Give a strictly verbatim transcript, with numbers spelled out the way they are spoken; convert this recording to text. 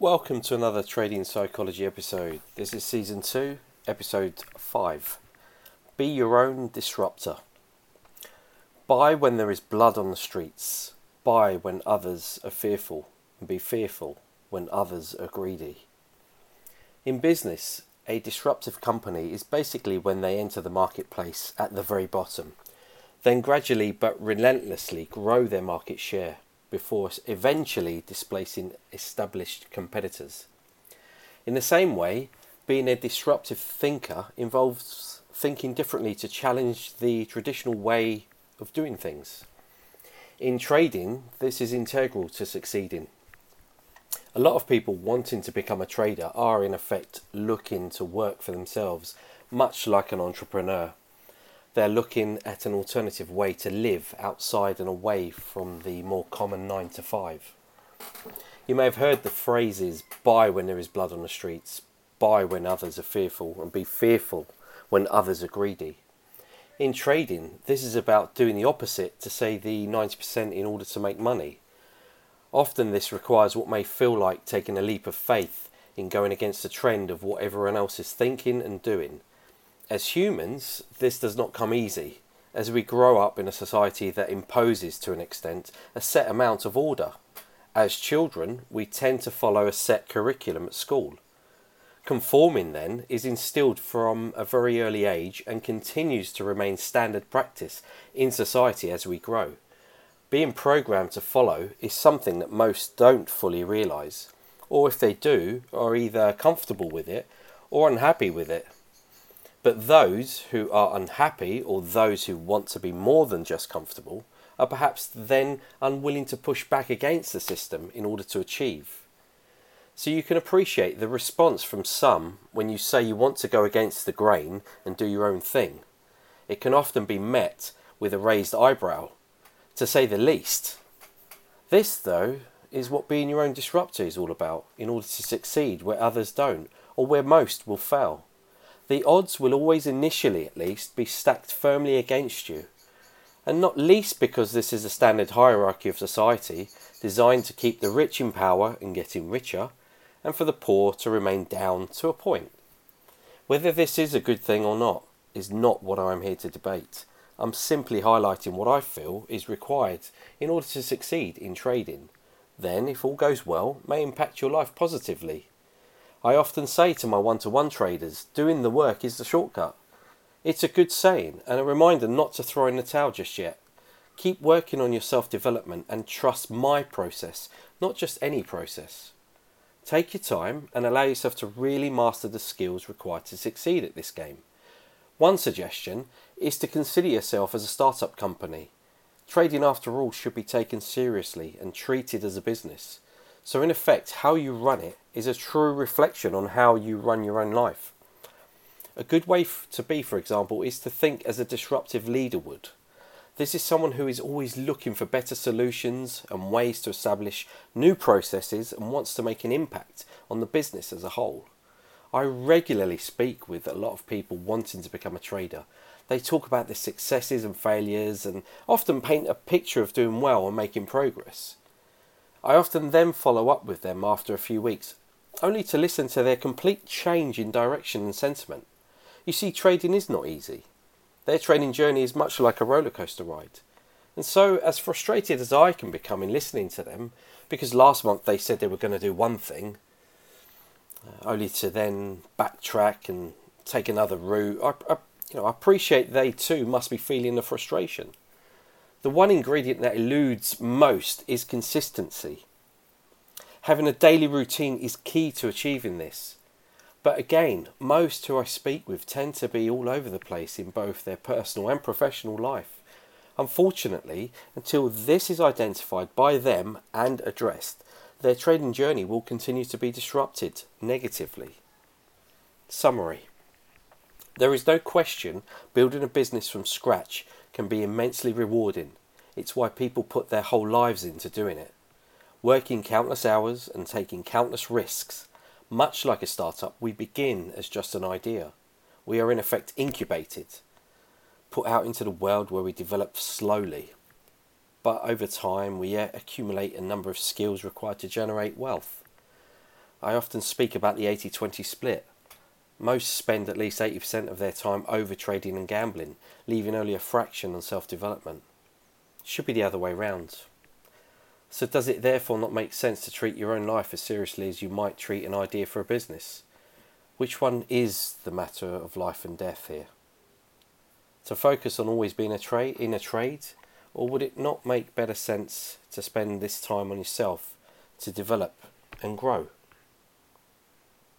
Welcome to another Trading Psychology episode. This is season two, episode five. Be your own disruptor. Buy when there is blood on the streets. Buy when others are fearful, and be fearful when others are greedy. In business, a disruptive company is basically when they enter the marketplace at the very bottom, then gradually but relentlessly grow their market share, before eventually displacing established competitors. In the same way, being a disruptive thinker involves thinking differently to challenge the traditional way of doing things. In trading, this is integral to succeeding. A lot of people wanting to become a trader are in effect looking to work for themselves, much like an entrepreneur. They're looking at an alternative way to live outside and away from the more common nine to five. You may have heard the phrases, buy when there is blood on the streets, buy when others are fearful, and be fearful when others are greedy. In trading, this is about doing the opposite to, say, the ninety percent in order to make money. Often this requires what may feel like taking a leap of faith in going against the trend of what everyone else is thinking and doing. As humans, this does not come easy, as we grow up in a society that imposes, to an extent, a set amount of order. As children, we tend to follow a set curriculum at school. Conforming, then, is instilled from a very early age and continues to remain standard practice in society as we grow. Being programmed to follow is something that most don't fully realise, or if they do, are either comfortable with it or unhappy with it. But those who are unhappy, or those who want to be more than just comfortable, are perhaps then unwilling to push back against the system in order to achieve. So you can appreciate the response from some when you say you want to go against the grain and do your own thing. It can often be met with a raised eyebrow, to say the least. This, though, is what being your own disruptor is all about, in order to succeed where others don't, or where most will fail. The odds will always, initially at least, be stacked firmly against you, and not least because this is a standard hierarchy of society designed to keep the rich in power and getting richer, and for the poor to remain down to a point. Whether this is a good thing or not is not what I am here to debate. I'm simply highlighting what I feel is required in order to succeed in trading. Then, if all goes well, may impact your life positively. I often say to my one-to-one traders, doing the work is the shortcut. It's a good saying and a reminder not to throw in the towel just yet. Keep working on your self-development and trust my process, not just any process. Take your time and allow yourself to really master the skills required to succeed at this game. One suggestion is to consider yourself as a startup company. Trading, after all, should be taken seriously and treated as a business. So in effect, how you run it is a true reflection on how you run your own life. A good way f- to be, for example, is to think as a disruptive leader would. This is someone who is always looking for better solutions and ways to establish new processes and wants to make an impact on the business as a whole. I regularly speak with a lot of people wanting to become a trader. They talk about their successes and failures and often paint a picture of doing well and making progress. I often then follow up with them after a few weeks, only to listen to their complete change in direction and sentiment. You see, trading is not easy. Their trading journey is much like a roller coaster ride. And so, as frustrated as I can become in listening to them, because last month they said they were going to do one thing, only to then backtrack and take another route, I, I, you know, I appreciate they too must be feeling the frustration. The one ingredient that eludes most is consistency. Having a daily routine is key to achieving this. But again, most who I speak with tend to be all over the place in both their personal and professional life. Unfortunately, until this is identified by them and addressed, their trading journey will continue to be disrupted negatively. Summary. There is no question building a business from scratch can be immensely rewarding. It's why people put their whole lives into doing it. Working countless hours and taking countless risks. Much like a startup, we begin as just an idea. We are in effect incubated, put out into the world where we develop slowly. But over time, we accumulate a number of skills required to generate wealth. I often speak about the eighty twenty split. Most spend at least eighty percent of their time over trading and gambling, leaving only a fraction on self-development. Should be the other way round. So does it therefore not make sense to treat your own life as seriously as you might treat an idea for a business? Which one is the matter of life and death here? To focus on always being a trade in a trade, or would it not make better sense to spend this time on yourself to develop and grow?